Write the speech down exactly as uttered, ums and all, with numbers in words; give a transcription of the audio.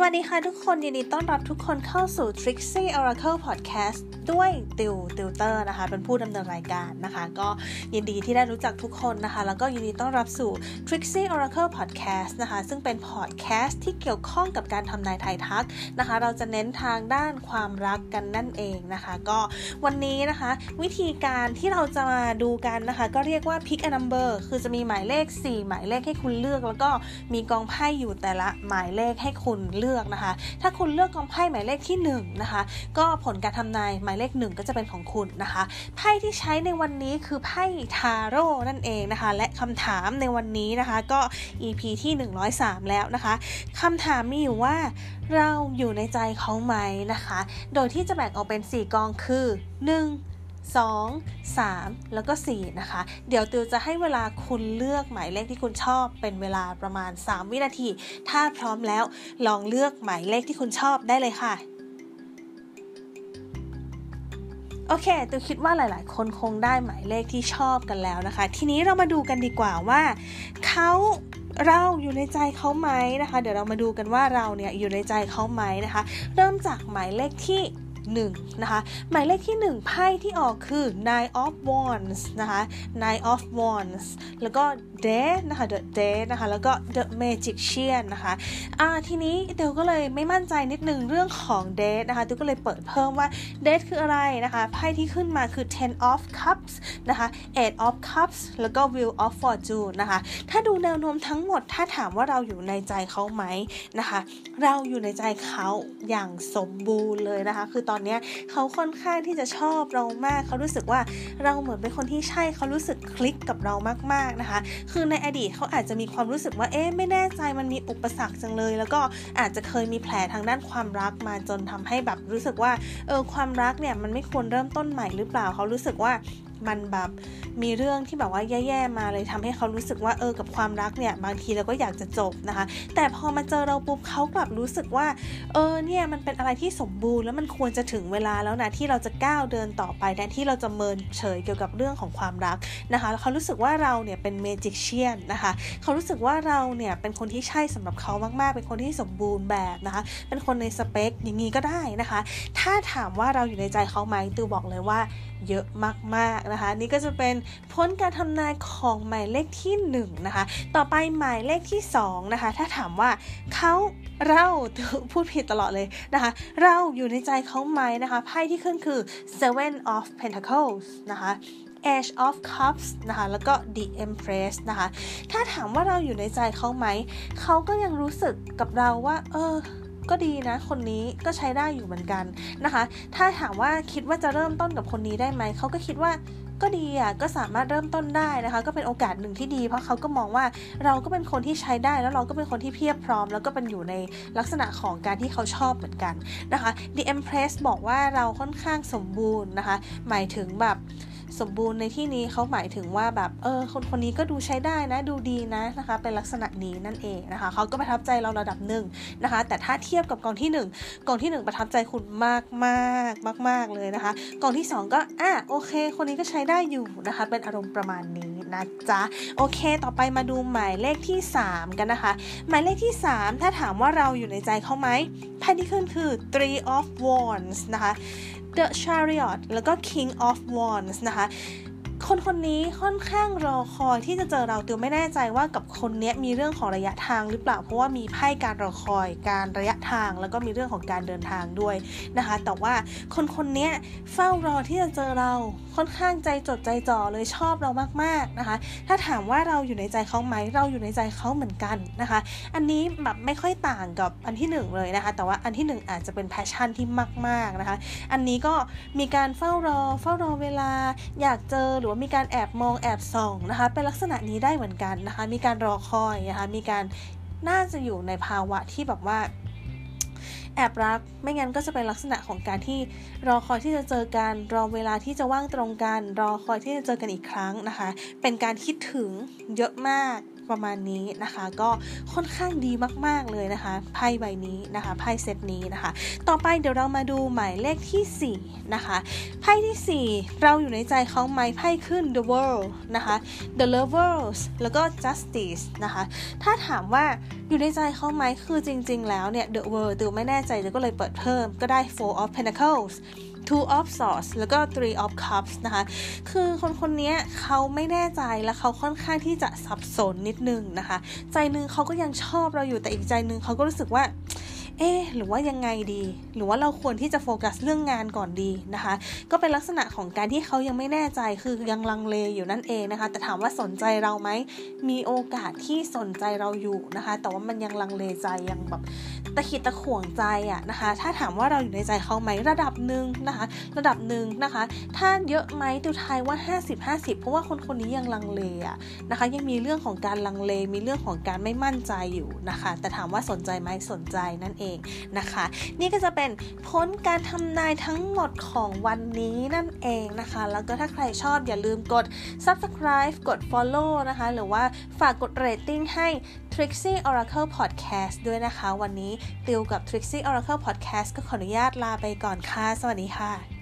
สวัสดีค่ะทุกคนยินดีต้อนรับทุกคนเข้าสู่ Trixie Oracle Podcast ด้วยติวติวเตอร์นะคะเป็นผู้ดำเนินรายการนะคะก็ยินดีที่ได้รู้จักทุกคนนะคะแล้วก็ยินดีต้อนรับสู่ Trixie Oracle Podcast นะคะซึ่งเป็น podcast ที่เกี่ยวข้องกับการทำนายไทยทักนะคะเราจะเน้นทางด้านความรักกันนั่นเองนะคะก็วันนี้นะคะวิธีการที่เราจะมาดูกันนะคะก็เรียกว่า Pick a Number คือจะมีหมายเลขสี่หมายเลขให้คุณเลือกแล้วก็มีกองไพ่อยู่แต่ละหมายเลขให้คุณเลือกนะคะถ้าคุณเลือกกองไพ่หมายเลขที่หนึ่งนะคะก็ผลการทำนายหมายเลขหนึ่งก็จะเป็นของคุณนะคะไพ่ที่ใช้ในวันนี้คือไพ่ทาโร่นั่นเองนะคะและคำถามในวันนี้นะคะก็ อี พี ที่หนึ่งร้อยสามแล้วนะคะคำถามมีอยู่ว่าเราอยู่ในใจเขาไหมนะคะโดยที่จะแบ่งออกเป็นสี่กองคือหนึ่ง สอง สามแล้วก็สี่นะคะเดี๋ยวติวจะให้เวลาคุณเลือกหมายเลขที่คุณชอบเป็นเวลาประมาณสามวินาทีถ้าพร้อมแล้วลองเลือกหมายเลขที่คุณชอบได้เลยค่ะโอเคติวคิดว่าหลายๆคนคงได้หมายเลขที่ชอบกันแล้วนะคะทีนี้เรามาดูกันดีกว่าว่าเขาเราอยู่ในใจเขาไหมนะคะเดี๋ยวเรามาดูกันว่าเราเนี่ยอยู่ในใจเขาไหมนะคะเริ่มจากหมายเลขที่หนึ่งนะคะหมายเลขที่หนึ่งไพ่ที่ออกคือ nine of wands นะคะ nine of wands แล้วก็ death นะคะ the death นะคะแล้วก็ the magician นะคะอ่าทีนี้เดี๋ยวก็เลยไม่มั่นใจนิดนึงเรื่องของ death นะคะเดี๋ยวก็เลยเปิดเพิ่มว่า death คืออะไรนะคะไพ่ที่ขึ้นมาคือ ten of cups นะคะ eight of cups แล้วก็ wheel of fortune นะคะถ้าดูแนวโน้มทั้งหมดถ้าถามว่าเราอยู่ในใจเขาไหมนะคะเราอยู่ในใจเขาอย่างสมบูรณ์เลยนะคะคือตอนนี้เขาค่อนข้างที่จะชอบเรามากเขารู้สึกว่าเราเหมือนเป็นคนที่ใช่เขารู้สึกคลิกกับเรามากๆนะคะคือในอดีตเขาอาจจะมีความรู้สึกว่าเอ๊ะไม่แน่ใจมันมีอุปสรรคจังเลยแล้วก็อาจจะเคยมีแผลทางด้านความรักมาจนทำให้แบบรู้สึกว่าเออความรักเนี่ยมันไม่ควรเริ่มต้นใหม่หรือเปล่าเขารู้สึกว่ามันแบบมีเรื่องที่แบบว่าแย่ๆมาเลยทำให้เขารู้สึกว่าเออกับความรักเนี่ยบางทีเราก็อยากจะจบนะคะแต่พอมาเจอเราปุ๊บเขากลับรู้สึกว่าเออเนี่ยมันเป็นอะไรที่สมบูรณ์แล้วมันควรจะถึงเวลาแล้วนะที่เราจะก้าวเดินต่อไปแทนที่เราจะเมินเฉยเกี่ยวกับเรื่องของความรักนะคะแล้วเขารู้สึกว่าเราเนี่ยเป็นเมจิกเชียนนะคะเขารู้สึกว่าเราเนี่ยเป็นคนที่ใช่สำหรับเขามากๆเป็นคนที่สมบูรณ์แบบนะคะเป็นคนในสเปคอย่างนี้ก็ได้นะคะถ้าถามว่าเราอยู่ในใจเขาไหมตูบอกเลยว่าเยอะมากๆนะคะนี่ก็จะเป็นผลการทำนายของหมายเลขที่หนึ่งนะคะต่อไปหมายเลขที่สองนะคะถ้าถามว่าเขาเราพูดผิดตลอดเลยนะคะเราอยู่ในใจเขาไหมนะคะไพ่ที่ขึ้นคือ seven of pentacles นะคะ Ace of Cups นะคะแล้วก็ The Empress นะคะถ้าถามว่าเราอยู่ในใจเขาไหมเขาก็ยังรู้สึกกับเราว่าเออก็ดีนะคนนี้ก็ใช้ได้อยู่เหมือนกันนะคะถ้าถามว่าคิดว่าจะเริ่มต้นกับคนนี้ได้ไหมเขาก็คิดว่าก็ดีอ่ะก็สามารถเริ่มต้นได้นะคะก็เป็นโอกาสหนึ่งที่ดีเพราะเขาก็มองว่าเราก็เป็นคนที่ใช้ได้แล้วเราก็เป็นคนที่เพียบพร้อมแล้วก็เป็นอยู่ในลักษณะของการที่เขาชอบเหมือนกันนะคะ The Empress บอกว่าเราค่อนข้างสมบูรณ์นะคะหมายถึงแบบสมบูรณ์ในที่นี้เขาหมายถึงว่าแบบเออคนคนนี้ก็ดูใช้ได้นะดูดีนะนะคะเป็นลักษณะนี้นั่นเองนะคะเขาก็ประทับใจเราระดับหนึ่งนะคะแต่ถ้าเทียบกับกองที่หนึ่งกองที่หนึ่งประทับใจคุณมากมากมากมากเลยนะคะกองที่สองก็อ่ะโอเคคนนี้ก็ใช้ได้อยู่นะคะเป็นอารมณ์ประมาณนี้นะจ๊ะโอเคต่อไปมาดูหมายเลขที่สามกันนะคะหมายเลขที่สามถ้าถามว่าเราอยู่ในใจเขาไหมไพ่ที่ขึ้นคือ three of wands นะคะ the chariot แล้วก็ king of wands นะคะคนคนนี้ค่อนข้างรอคอยที่จะเจอเราติวไม่แน่ใจว่ากับคนนี้มีเรื่องของระยะทางหรือเปล่าเพราะว่ามีไพ่การรอคอยการระยะทางแล้วก็มีเรื่องของการเดินทางด้วยนะคะแต่ว่าคนคนนี้เฝ้ารอที่จะเจอเราค่อนข้างใจจดใจจ่อเลยชอบเรามากๆนะคะถ้าถามว่าเราอยู่ในใจเขาไหมเราอยู่ในใจเขาเหมือนกันนะคะอันนี้แบบไม่ค่อยต่างกับอันที่หนึ่งเลยนะคะแต่ว่าอันที่หนึ่งอาจจะเป็นแพชชั่นที่มากๆนะคะอันนี้ก็มีการเฝ้ารอเฝ้ารอเวลาอยากเจอหรือว่ามีการแอบมองแอบส่องนะคะเป็นลักษณะนี้ได้เหมือนกันนะคะมีการรอคอยนะคะมีการน่าจะอยู่ในภาวะที่แบบว่าแอบรักไม่งั้นก็จะเป็นลักษณะของการที่รอคอยที่จะเจอกันรอเวลาที่จะว่างตรงกันรอคอยที่จะเจอกันอีกครั้งนะคะเป็นการคิดถึงเยอะมาก ประมาณนี้นะคะก็ค่อนข้างดีมากๆเลยนะคะไพ่ใบนี้นะคะไพ่เซตนี้นะคะต่อไปเดี๋ยวเรามาดูหมายเลขที่สี่นะคะไพ่ที่สี่เราอยู่ในใจเขาไหมไพ่ขึ้น the world นะคะ the lovers แล้วก็ justice นะคะถ้าถามว่าอยู่ในใจเขาไหมคือจริงๆแล้วเนี่ย the world ตัวไม่แน่ใจเดี๋ยวก็เลยเปิดเพิ่มก็ได้ four of pentacles two of swords แล้วก็ three of cups นะคะคือคนคนนี้เขาไม่แน่ใจและเขาค่อนข้างที่จะสับสนนิดนึงนะคะใจนึงเขาก็ยังชอบเราอยู่แต่อีกใจนึงเขาก็รู้สึกว่าเอ๊ะหรือว่ายังไงดีหรือว่าเราควรที่จะโฟกัสเรื่องงานก่อนดีนะคะก็เป็นลักษณะของการที่เขายังไม่แน่ใจคือยังลังเลอยู่นั่นเองนะคะแต่ถามว่าสนใจเราไหมมีโอกาสที่สนใจเราอยู่นะคะแต่ว่ามันยังลังเลใจยังแบบตะขิดตะขวงใจอะนะคะถ้าถามว่าเราอยู่ในใจเขาไหมระดับหนึ่งนะคะระดับหนึ่งนะคะถ้าเยอะไหมตัวไทยว่าห้าสิบห้าสิบเพราะว่าคนคนนี้ยังลังเลอะนะคะยังมีเรื่องของการลังเลมีเรื่องของการไม่มั่นใจอยู่นะคะแต่ถามว่าสนใจไหมสนใจนั่นเองนะคะนี่ก็จะเป็นผลการทำนายทั้งหมดของวันนี้นั่นเองนะคะแล้วก็ถ้าใครชอบอย่าลืมกด subscribe กด follow นะคะหรือว่าฝากกด rating ให้ Trixie Oracle Podcast ด้วยนะคะวันนี้ติวกับ Trixie Oracle Podcast ก็ขออนุญาตลาไปก่อนค่ะสวัสดีค่ะ